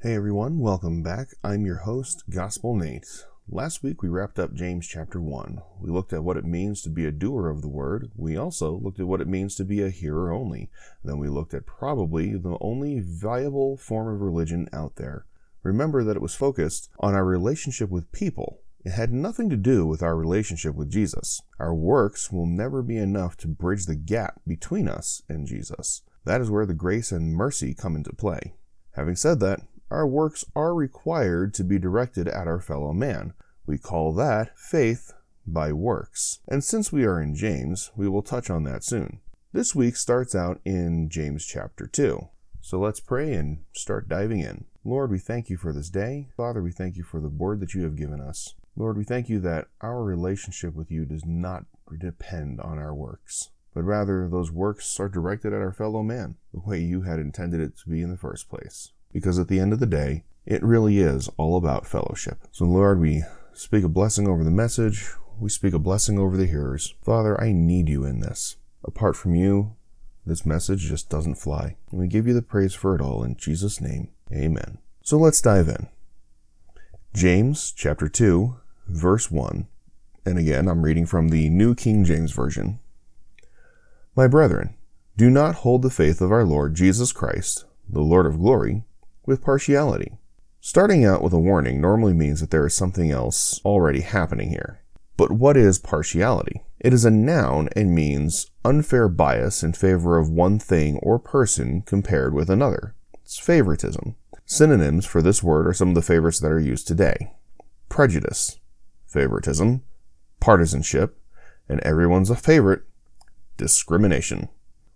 Hey everyone, welcome back. I'm your host, Gospel Nate. Last week we wrapped up James chapter 1. We looked at what it means to be a doer of the word. We also looked at what it means to be a hearer only. Then we looked at probably the only viable form of religion out there. Remember that it was focused on our relationship with people. It had nothing to do with our relationship with Jesus. Our works will never be enough to bridge the gap between us and Jesus. That is where the grace and mercy come into play. Having said that, our works are required to be directed at our fellow man. We call that faith by works. And since we are in James, we will touch on that soon. This week starts out in James chapter 2. So let's pray and start diving in. Lord, we thank you for this day. Father, we thank you for the word that you have given us. Lord, we thank you that our relationship with you does not depend on our works, but rather those works are directed at our fellow man, the way you had intended it to be in the first place. Because at the end of the day, it really is all about fellowship. So Lord, we speak a blessing over the message. We speak a blessing over the hearers. Father, I need you in this. Apart from you, this message just doesn't fly. And we give you the praise for it all in Jesus' name. Amen. So let's dive in. James chapter 2, verse 1. And again, I'm reading from the New King James Version. My brethren, do not hold the faith of our Lord Jesus Christ, the Lord of glory, with partiality. Starting out with a warning normally means that there is something else already happening here. But what is partiality? It is a noun and means unfair bias in favor of one thing or person compared with another. It's favoritism. Synonyms for this word are some of the favorites that are used today. Prejudice, favoritism, partisanship, and everyone's a favorite, discrimination.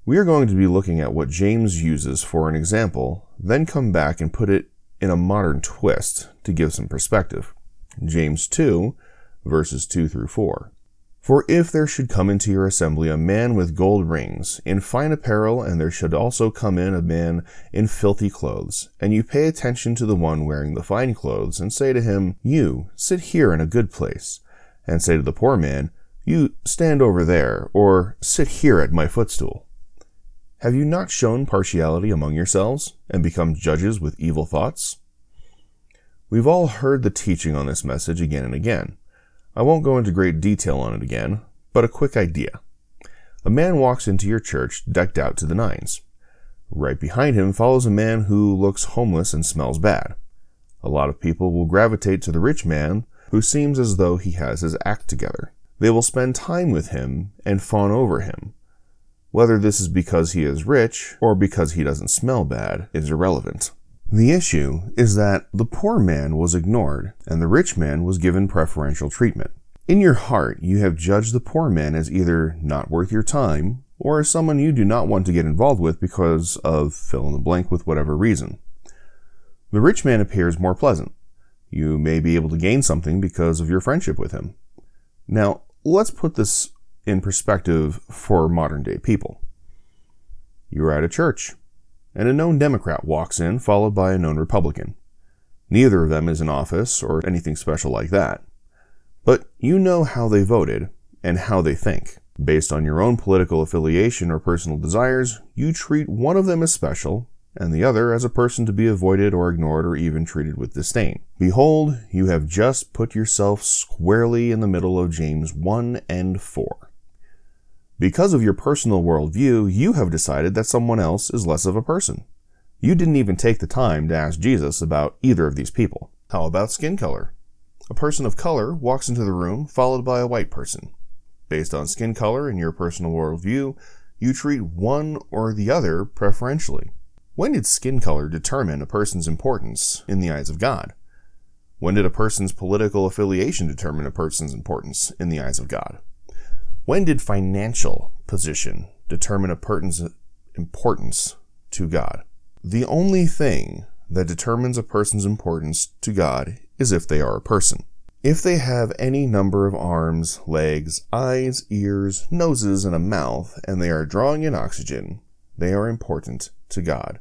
We are going to be looking at what James uses for an example, then come back and put it in a modern twist to give some perspective. James 2, verses 2 through 4. For if there should come into your assembly a man with gold rings, in fine apparel, and there should also come in a man in filthy clothes, and you pay attention to the one wearing the fine clothes, and say to him, You, sit here in a good place, and say to the poor man, You, stand over there, or sit here at my footstool. Have you not shown partiality among yourselves and become judges with evil thoughts? We've all heard the teaching on this message again and again. I won't go into great detail on it again, but a quick idea. A man walks into your church decked out to the nines. Right behind him follows a man who looks homeless and smells bad. A lot of people will gravitate to the rich man who seems as though he has his act together. They will spend time with him and fawn over him. Whether this is because he is rich or because he doesn't smell bad is irrelevant. The issue is that the poor man was ignored and the rich man was given preferential treatment. In your heart, you have judged the poor man as either not worth your time or as someone you do not want to get involved with because of fill in the blank with whatever reason. The rich man appears more pleasant. You may be able to gain something because of your friendship with him. Now, let's put this in perspective for modern day people. You're at a church, and a known Democrat walks in, followed by a known Republican. Neither of them is in office or anything special like that. But you know how they voted and how they think. Based on your own political affiliation or personal desires, you treat one of them as special and the other as a person to be avoided or ignored or even treated with disdain. Behold, you have just put yourself squarely in the middle of James 1 and 4. Because of your personal worldview, you have decided that someone else is less of a person. You didn't even take the time to ask Jesus about either of these people. How about skin color? A person of color walks into the room followed by a white person. Based on skin color and your personal worldview, you treat one or the other preferentially. When did skin color determine a person's importance in the eyes of God? When did a person's political affiliation determine a person's importance in the eyes of God? When did financial position determine a person's importance to God? The only thing that determines a person's importance to God is if they are a person. If they have any number of arms, legs, eyes, ears, noses, and a mouth, and they are drawing in oxygen, they are important to God.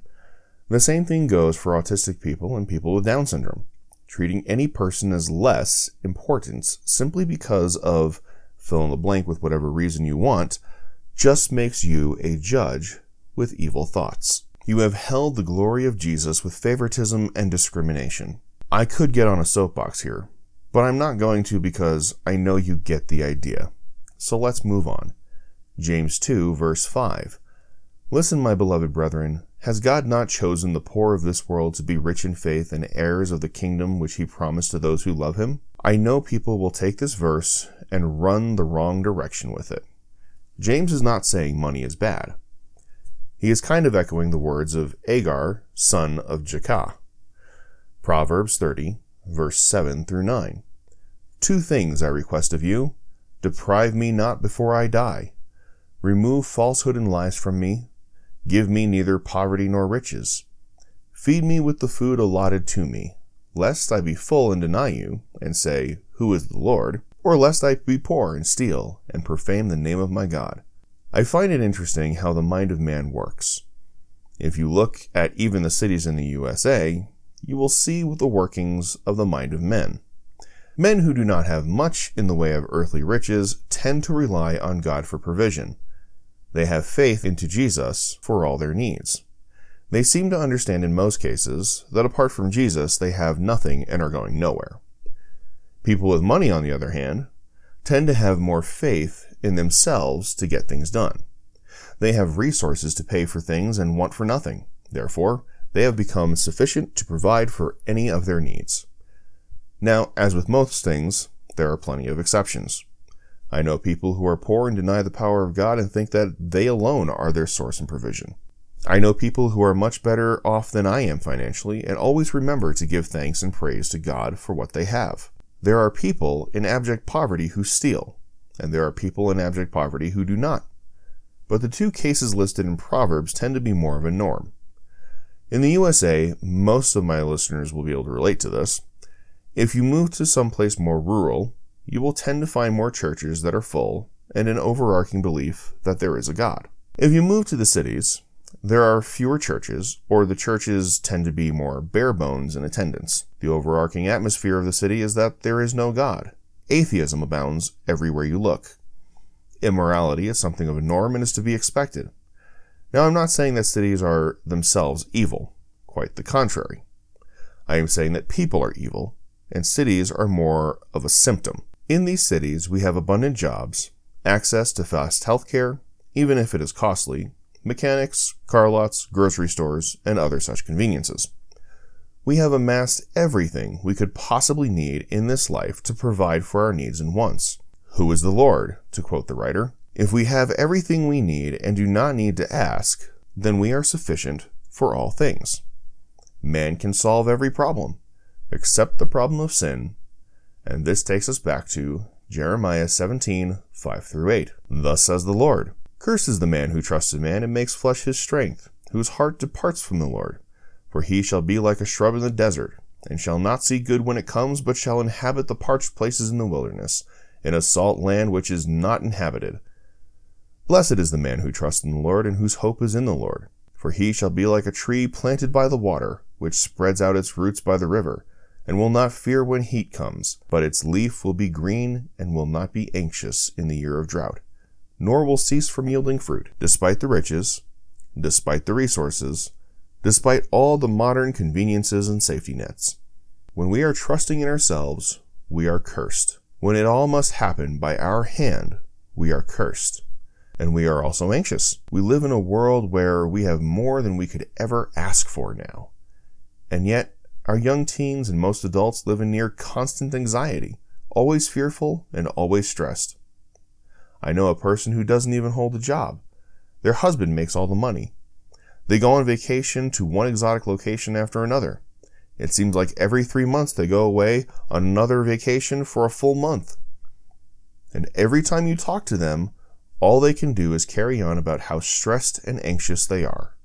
The same thing goes for autistic people and people with Down syndrome. Treating any person as less important simply because of fill in the blank with whatever reason you want, just makes you a judge with evil thoughts. You have held the glory of Jesus with favoritism and discrimination. I could get on a soapbox here, but I'm not going to because I know you get the idea. So let's move on. James 2, verse 5. Listen, my beloved brethren, has God not chosen the poor of this world to be rich in faith and heirs of the kingdom which he promised to those who love him? I know people will take this verse and run the wrong direction with it. James is not saying money is bad. He is kind of echoing the words of Agar, son of Jacah. Proverbs 30, verse 7 through 9. Two things I request of you. Deprive me not before I die. Remove falsehood and lies from me. Give me neither poverty nor riches. Feed me with the food allotted to me, lest I be full and deny you, and say, Who is the Lord? Or lest I be poor and steal, and profane the name of my God. I find it interesting how the mind of man works. If you look at even the cities in the USA, you will see the workings of the mind of men. Men who do not have much in the way of earthly riches tend to rely on God for provision. They have faith into Jesus for all their needs. They seem to understand in most cases that apart from Jesus, they have nothing and are going nowhere. People with money, on the other hand, tend to have more faith in themselves to get things done. They have resources to pay for things and want for nothing. Therefore, they have become sufficient to provide for any of their needs. Now, as with most things, there are plenty of exceptions. I know people who are poor and deny the power of God and think that they alone are their source and provision. I know people who are much better off than I am financially and always remember to give thanks and praise to God for what they have. There are people in abject poverty who steal, and there are people in abject poverty who do not. But the two cases listed in Proverbs tend to be more of a norm. In the USA, most of my listeners will be able to relate to this. If you move to someplace more rural, you will tend to find more churches that are full and an overarching belief that there is a God. If you move to the cities, there are fewer churches, or the churches tend to be more bare bones in attendance. The overarching atmosphere of the city is that there is no God. Atheism abounds everywhere you look. Immorality is something of a norm and is to be expected. Now, I'm not saying that cities are themselves evil. Quite the contrary. I am saying that people are evil, and cities are more of a symptom. In these cities, we have abundant jobs, access to fast healthcare, even if it is costly, mechanics, car lots, grocery stores, and other such conveniences. We have amassed everything we could possibly need in this life to provide for our needs and wants. Who is the Lord, to quote the writer? If we have everything we need and do not need to ask, then we are sufficient for all things. Man can solve every problem, except the problem of sin, and this takes us back to Jeremiah 17, 5 through 8. Thus says the Lord, Cursed is the man who trusts in man and makes flesh his strength, whose heart departs from the Lord. For he shall be like a shrub in the desert, and shall not see good when it comes, but shall inhabit the parched places in the wilderness, in a salt land which is not inhabited. Blessed is the man who trusts in the Lord, and whose hope is in the Lord. For he shall be like a tree planted by the water, which spreads out its roots by the river, and will not fear when heat comes, but its leaf will be green, and will not be anxious in the year of drought, nor will cease from yielding fruit. Despite the riches, despite the resources, despite all the modern conveniences and safety nets. When we are trusting in ourselves, we are cursed. When it all must happen by our hand, we are cursed. And we are also anxious. We live in a world where we have more than we could ever ask for now. And yet, our young teens and most adults live in near constant anxiety, always fearful and always stressed. I know a person who doesn't even hold a job. Their husband makes all the money. They go on vacation to one exotic location after another. It seems like every 3 months they go away on another vacation for a full month. And every time you talk to them, all they can do is carry on about how stressed and anxious they are.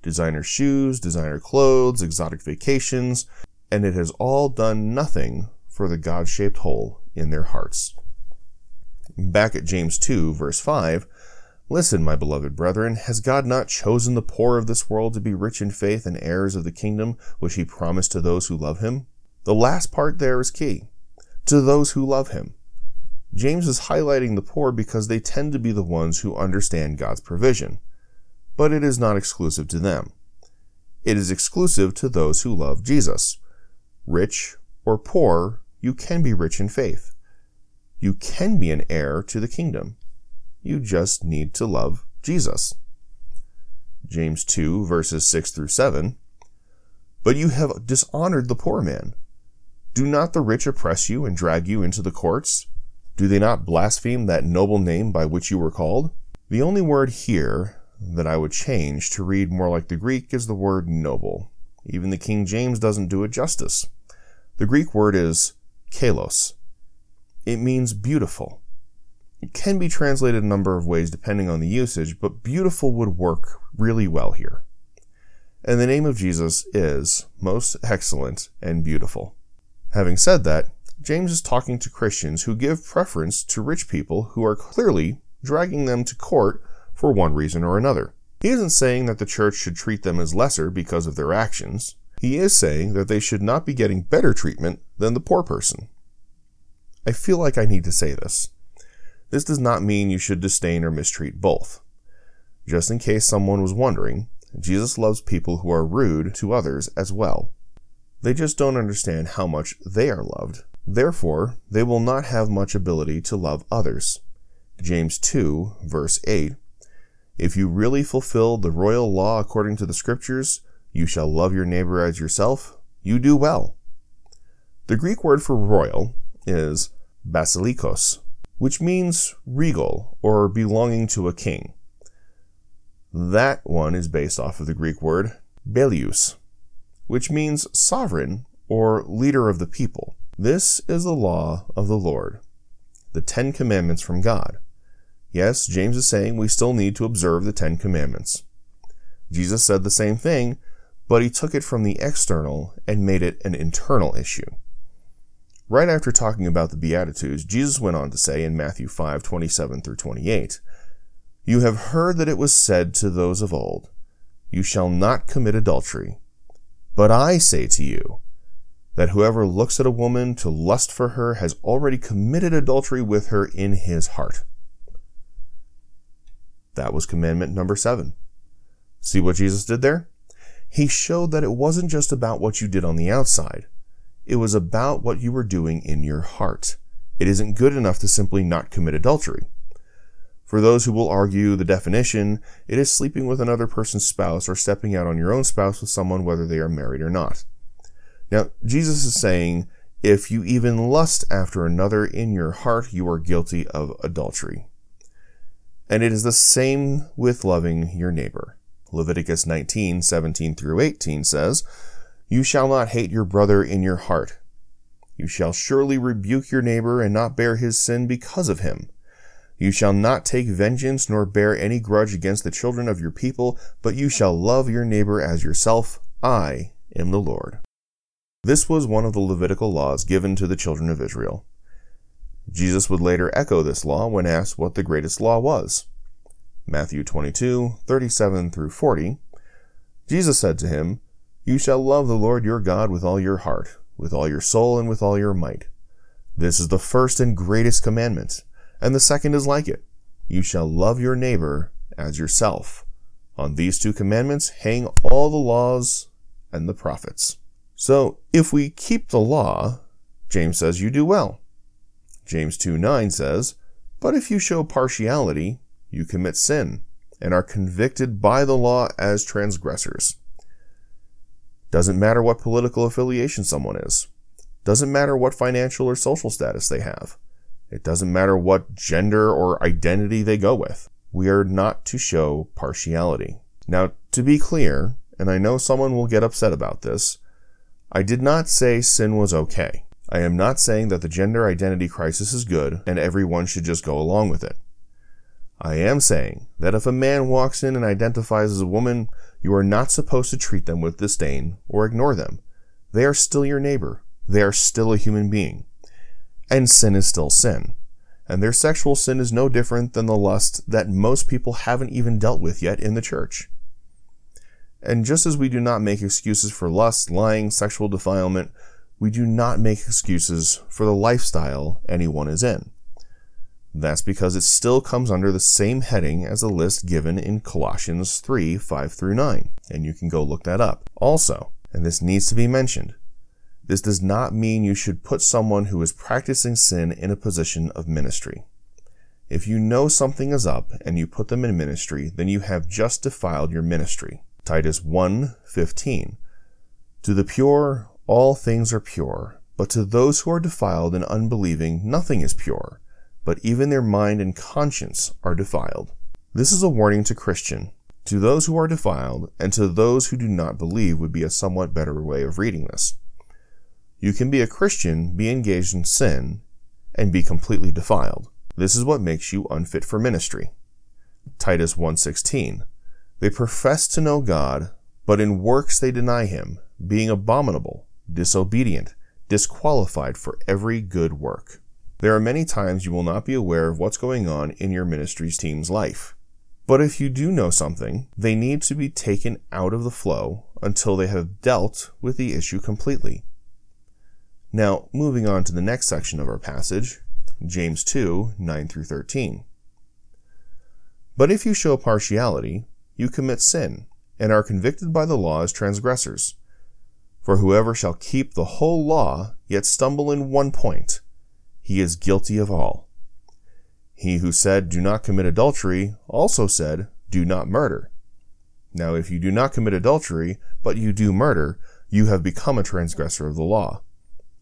Designer shoes, designer clothes, exotic vacations, and it has all done nothing for the God-shaped hole in their hearts. Back at James 2, verse 5, Listen, my beloved brethren, has God not chosen the poor of this world to be rich in faith and heirs of the kingdom which he promised to those who love him? The last part there is key. To those who love him. James is highlighting the poor because they tend to be the ones who understand God's provision, but it is not exclusive to them. It is exclusive to those who love Jesus. Rich or poor, you can be rich in faith. You can be an heir to the kingdom. You just need to love Jesus. James 2, verses 6 through 7. But you have dishonored the poor man. Do not the rich oppress you and drag you into the courts? Do they not blaspheme that noble name by which you were called? The only word here that I would change to read more like the Greek is the word noble. Even the King James doesn't do it justice. The Greek word is kalos. It means beautiful. It can be translated a number of ways depending on the usage, but beautiful would work really well here. And the name of Jesus is most excellent and beautiful. Having said that, James is talking to Christians who give preference to rich people who are clearly dragging them to court for one reason or another. He isn't saying that the church should treat them as lesser because of their actions. He is saying that they should not be getting better treatment than the poor person. I feel like I need to say this. This does not mean you should disdain or mistreat both. Just in case someone was wondering, Jesus loves people who are rude to others as well. They just don't understand how much they are loved. Therefore, they will not have much ability to love others. James 2, verse 8. If you really fulfill the royal law according to the scriptures, you shall love your neighbor as yourself, you do well. The Greek word for royal is basileus, which means regal or belonging to a king. That one is based off of the Greek word basileus, which means sovereign or leader of the people. This is the law of the Lord, the 10 commandments from God. Yes, James is saying we still need to observe the 10 commandments. Jesus said the same thing, but he took it from the external and made it an internal issue. Right after talking about the Beatitudes, Jesus went on to say in Matthew 5, 27 through 28, "You have heard that it was said to those of old, 'You shall not commit adultery.' But I say to you that whoever looks at a woman to lust for her has already committed adultery with her in his heart." That was commandment number 7. See what Jesus did there? He showed that it wasn't just about what you did on the outside. It was about what you were doing in your heart. It isn't good enough to simply not commit adultery. For those who will argue the definition, it is sleeping with another person's spouse or stepping out on your own spouse with someone whether they are married or not. Now, Jesus is saying, if you even lust after another in your heart, you are guilty of adultery. And it is the same with loving your neighbor. Leviticus 19, 17 through 18 says, "You shall not hate your brother in your heart. You shall surely rebuke your neighbor and not bear his sin because of him. You shall not take vengeance nor bear any grudge against the children of your people, but you shall love your neighbor as yourself. I am the Lord." This was one of the Levitical laws given to the children of Israel. Jesus would later echo this law when asked what the greatest law was. Matthew 22, 37 through 40. Jesus said to him, "You shall love the Lord your God with all your heart, with all your soul, and with all your might. This is the first and greatest commandment. And the second is like it. You shall love your neighbor as yourself. On these two commandments hang all the laws and the prophets." So if we keep the law, James says you do well. James 2:9 says, "But if you show partiality, you commit sin and are convicted by the law as transgressors." Doesn't matter what political affiliation someone is. Doesn't matter what financial or social status they have. It doesn't matter what gender or identity they go with. We are not to show partiality. Now, to be clear, and I know someone will get upset about this, I did not say sin was okay. I am not saying that the gender identity crisis is good and everyone should just go along with it. I am saying that if a man walks in and identifies as a woman, you are not supposed to treat them with disdain or ignore them. They are still your neighbor. They are still a human being. And sin is still sin. And their sexual sin is no different than the lust that most people haven't even dealt with yet in the church. And just as we do not make excuses for lust, lying, sexual defilement, we do not make excuses for the lifestyle anyone is in. That's because it still comes under the same heading as the list given in Colossians 3, 5 through 9, and you can go look that up. Also, and this needs to be mentioned, this does not mean you should put someone who is practicing sin in a position of ministry. If you know something is up and you put them in ministry, then you have just defiled your ministry. Titus 1:15. To the pure, all things are pure, but to those who are defiled and unbelieving, nothing is pure, but even their mind and conscience are defiled. This is a warning to Christian. To those who are defiled and to those who do not believe would be a somewhat better way of reading this. You can be a Christian, be engaged in sin, and be completely defiled. This is what makes you unfit for ministry. Titus 1:16. They profess to know God, but in works they deny him, being abominable, disobedient, disqualified for every good work. There are many times you will not be aware of what's going on in your ministry team's life. But if you do know something, they need to be taken out of the flow until they have dealt with the issue completely. Now, moving on to the next section of our passage, James 2, 9-13. But if you show partiality, you commit sin, and are convicted by the law as transgressors. For whoever shall keep the whole law, yet stumble in one point, he is guilty of all. He who said, do not commit adultery, also said, do not murder. Now if you do not commit adultery, but you do murder, you have become a transgressor of the law.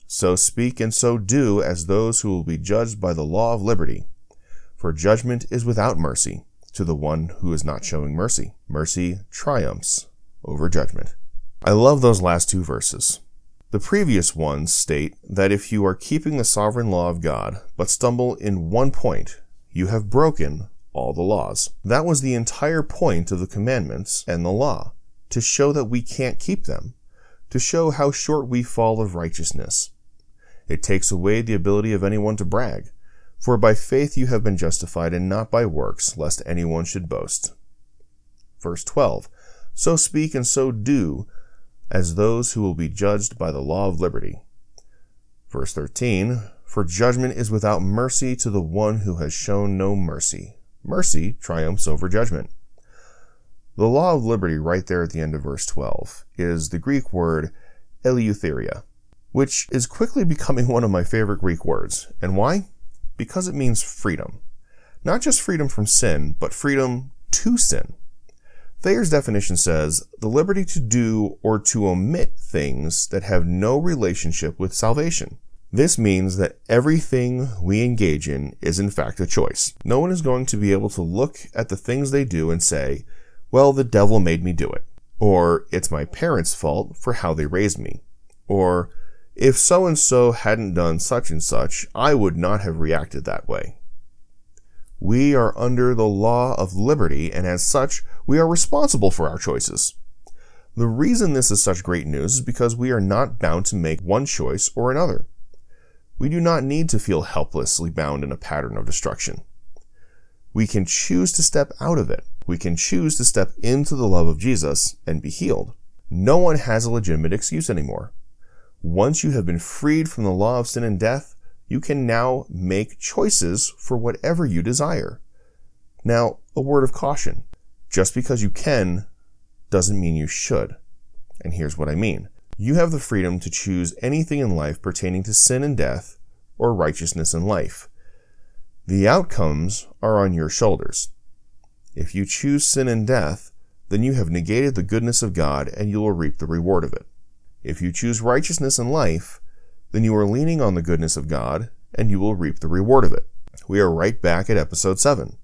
So speak and so do as those who will be judged by the law of liberty. For judgment is without mercy to the one who is not showing mercy. Mercy triumphs over judgment. I love those last two verses. The previous ones state that if you are keeping the sovereign law of God, but stumble in one point, you have broken all the laws. That was the entire point of the commandments and the law, to show that we can't keep them, to show how short we fall of righteousness. It takes away the ability of anyone to brag, for by faith you have been justified and not by works, lest anyone should boast. Verse 12, so speak and so do, as those who will be judged by the law of liberty. Verse 13, for judgment is without mercy to the one who has shown no mercy. Mercy triumphs over judgment. The law of liberty right there at the end of verse 12 is the Greek word Eleutheria, which is quickly becoming one of my favorite Greek words. And why? Because it means freedom. Not just freedom from sin, but freedom to sin. Thayer's definition says, the liberty to do or to omit things that have no relationship with salvation. This means that everything we engage in is in fact a choice. No one is going to be able to look at the things they do and say, well, the devil made me do it. Or, it's my parents' fault for how they raised me. Or, if so-and-so hadn't done such and such, I would not have reacted that way. We are under the law of liberty, and as such, we are responsible for our choices. The reason this is such great news is because we are not bound to make one choice or another. We do not need to feel helplessly bound in a pattern of destruction. We can choose to step out of it. We can choose to step into the love of Jesus and be healed. No one has a legitimate excuse anymore. Once you have been freed from the law of sin and death, you can now make choices for whatever you desire. Now, a word of caution. Just because you can doesn't mean you should. And here's what I mean. You have the freedom to choose anything in life pertaining to sin and death or righteousness and life. The outcomes are on your shoulders. If you choose sin and death, then you have negated the goodness of God and you will reap the reward of it. If you choose righteousness and life, then you are leaning on the goodness of God, and you will reap the reward of it. We are right back at episode 7.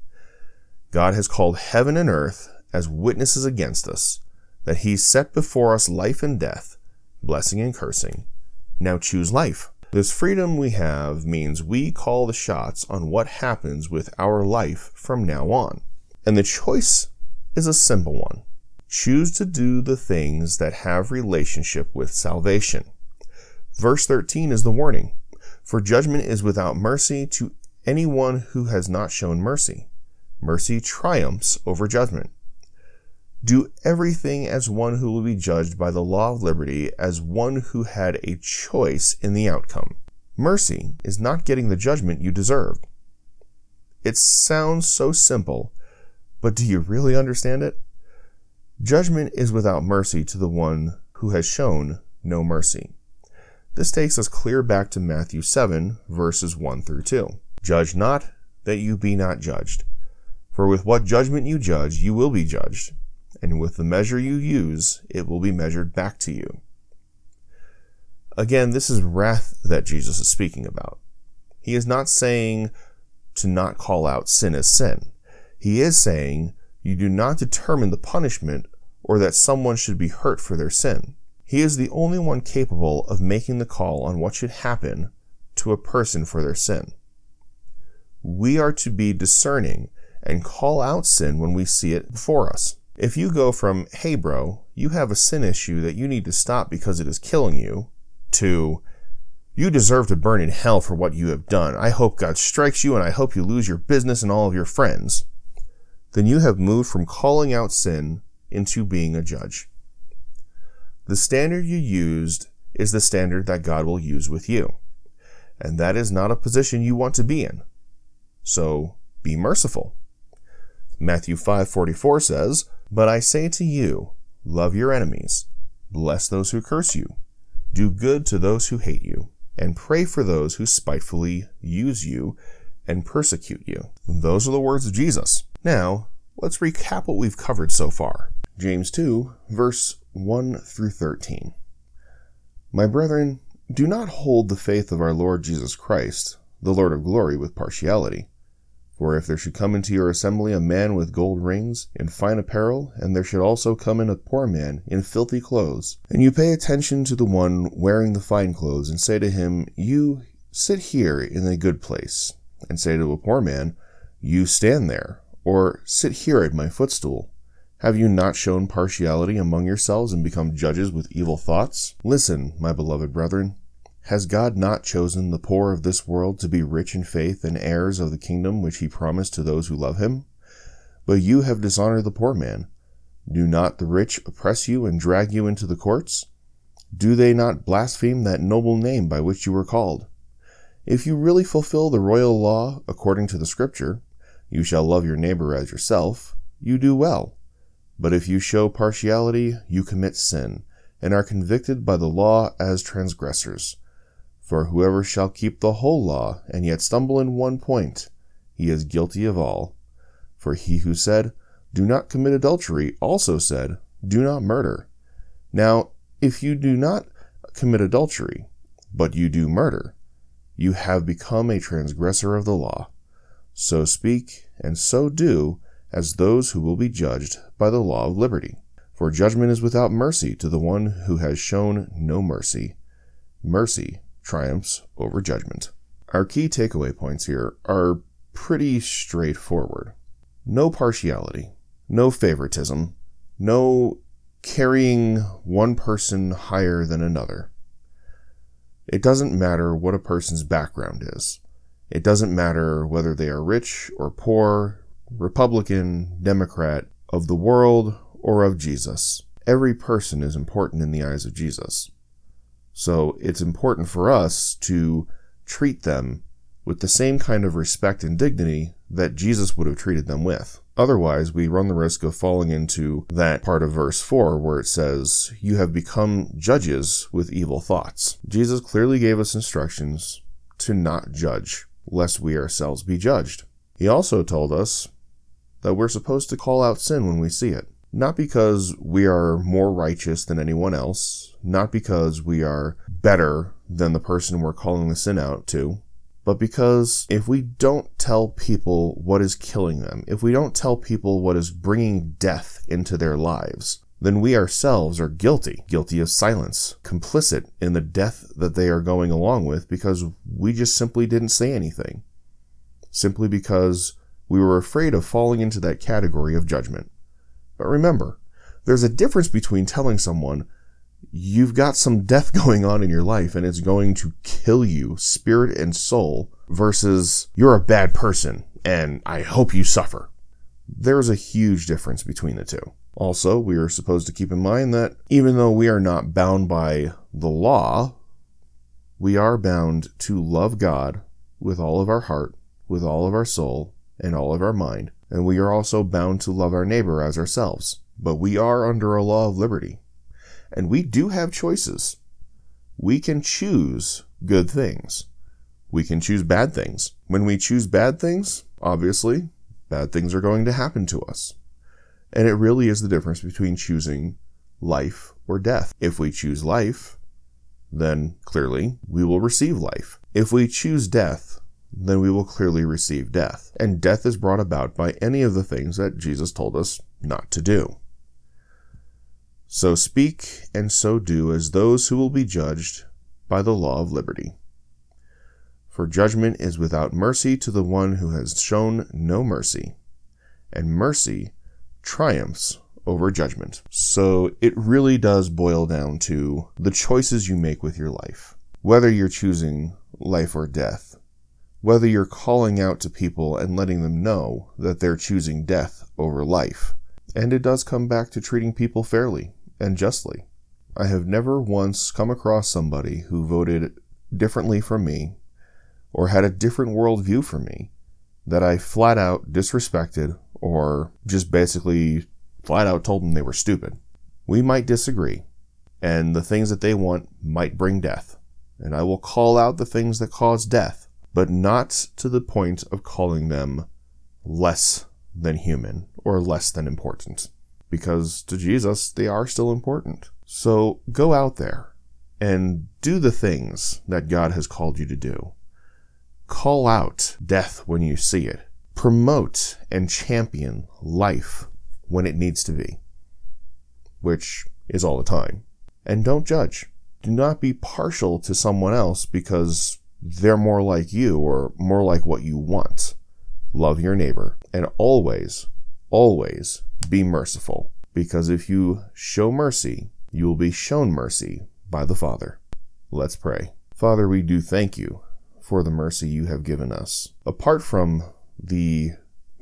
God has called heaven and earth as witnesses against us, that he set before us life and death, blessing and cursing. Now choose life. This freedom we have means we call the shots on what happens with our life from now on. And the choice is a simple one. Choose to do the things that have relationship with salvation. Verse 13 is the warning, for judgment is without mercy to anyone who has not shown mercy. Mercy triumphs over judgment. Do everything as one who will be judged by the law of liberty, as one who had a choice in the outcome. Mercy is not getting the judgment you deserved. It sounds so simple, but do you really understand it? Judgment is without mercy to the one who has shown no mercy. This takes us clear back to Matthew 7, verses 1 through 2. Judge not, that you be not judged. For with what judgment you judge, you will be judged, and with the measure you use, it will be measured back to you. Again, this is wrath that Jesus is speaking about. He is not saying to not call out sin as sin. He is saying you do not determine the punishment or that someone should be hurt for their sin. He is the only one capable of making the call on what should happen to a person for their sin. We are to be discerning and call out sin when we see it before us. If you go from, hey bro, you have a sin issue that you need to stop because it is killing you, to, you deserve to burn in hell for what you have done. I hope God strikes you and I hope you lose your business and all of your friends. Then you have moved from calling out sin into being a judge. The standard you used is the standard that God will use with you. And that is not a position you want to be in. So be merciful. Matthew 5:44 says, but I say to you, love your enemies, bless those who curse you, do good to those who hate you, and pray for those who spitefully use you and persecute you. Those are the words of Jesus. Now, let's recap what we've covered so far. James 2, verse 1 through 13. My brethren, do not hold the faith of our Lord Jesus Christ, the Lord of glory, with partiality. For if there should come into your assembly a man with gold rings and fine apparel, and there should also come in a poor man in filthy clothes, and you pay attention to the one wearing the fine clothes, and say to him, you sit here in a good place, and say to a poor man, you stand there, or sit here at my footstool. Have you not shown partiality among yourselves and become judges with evil thoughts? Listen, my beloved brethren. Has God not chosen the poor of this world to be rich in faith and heirs of the kingdom which he promised to those who love him? But you have dishonored the poor man. Do not the rich oppress you and drag you into the courts? Do they not blaspheme that noble name by which you were called? If you really fulfill the royal law according to the scripture, you shall love your neighbor as yourself, you do well. But if you show partiality, you commit sin, and are convicted by the law as transgressors. For whoever shall keep the whole law, and yet stumble in one point, he is guilty of all. For he who said, do not commit adultery, also said, do not murder. Now, if you do not commit adultery, but you do murder, you have become a transgressor of the law. So speak, and so do, as those who will be judged by the law of liberty. For judgment is without mercy to the one who has shown no mercy. Mercy triumphs over judgment. Our key takeaway points here are pretty straightforward. No partiality, no favoritism, no carrying one person higher than another. It doesn't matter what a person's background is. It doesn't matter whether they are rich or poor, Republican, Democrat, of the world, or of Jesus. Every person is important in the eyes of Jesus. So it's important for us to treat them with the same kind of respect and dignity that Jesus would have treated them with. Otherwise, we run the risk of falling into that part of verse 4 where it says, you have become judges with evil thoughts. Jesus clearly gave us instructions to not judge, lest we ourselves be judged. He also told us that we're supposed to call out sin when we see it. Not because we are more righteous than anyone else, not because we are better than the person we're calling the sin out to, but because if we don't tell people what is killing them, if we don't tell people what is bringing death into their lives, then we ourselves are guilty of silence, complicit in the death that they are going along with because we just simply didn't say anything, simply because we were afraid of falling into that category of judgment. But remember, there's a difference between telling someone you've got some death going on in your life and it's going to kill you, spirit and soul, versus you're a bad person and I hope you suffer. There's a huge difference between the two. Also, we are supposed to keep in mind that even though we are not bound by the law, we are bound to love God with all of our heart, with all of our soul, and all of our mind, and we are also bound to love our neighbor as ourselves. But we are under a law of liberty, and we do have choices. We can choose good things. We can choose bad things. When we choose bad things, obviously, bad things are going to happen to us. And it really is the difference between choosing life or death. If we choose life, then clearly we will receive life. If we choose death, then we will clearly receive death. And death is brought about by any of the things that Jesus told us not to do. So speak and so do as those who will be judged by the law of liberty. For judgment is without mercy to the one who has shown no mercy, and mercy triumphs over judgment. So it really does boil down to the choices you make with your life. Whether you're choosing life or death, whether you're calling out to people and letting them know that they're choosing death over life. And it does come back to treating people fairly and justly. I have never once come across somebody who voted differently from me or had a different worldview from me that I flat out disrespected or just basically flat out told them they were stupid. We might disagree, and the things that they want might bring death. And I will call out the things that cause death, but not to the point of calling them less than human or less than important. Because to Jesus, they are still important. So go out there and do the things that God has called you to do. Call out death when you see it. Promote and champion life when it needs to be, which is all the time. And don't judge. Do not be partial to someone else because they're more like you or more like what you want. Love your neighbor. And always, always be merciful. Because if you show mercy, you will be shown mercy by the Father. Let's pray. Father, we do thank you for the mercy you have given us. Apart from the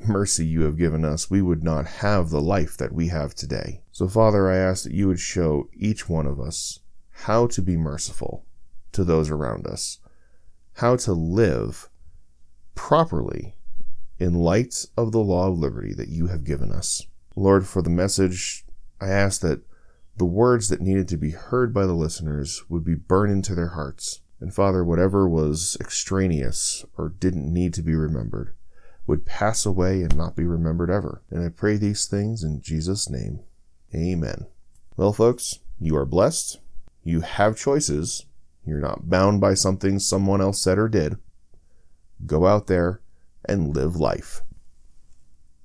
mercy you have given us, we would not have the life that we have today. So, Father, I ask that you would show each one of us how to be merciful to those around us, how to live properly in light of the law of liberty that you have given us. Lord, for the message, I ask that the words that needed to be heard by the listeners would be burned into their hearts. And, Father, whatever was extraneous or didn't need to be remembered would pass away and not be remembered ever. And I pray these things in Jesus' name. Amen. Well, folks, you are blessed. You have choices. You're not bound by something someone else said or did. Go out there and live life.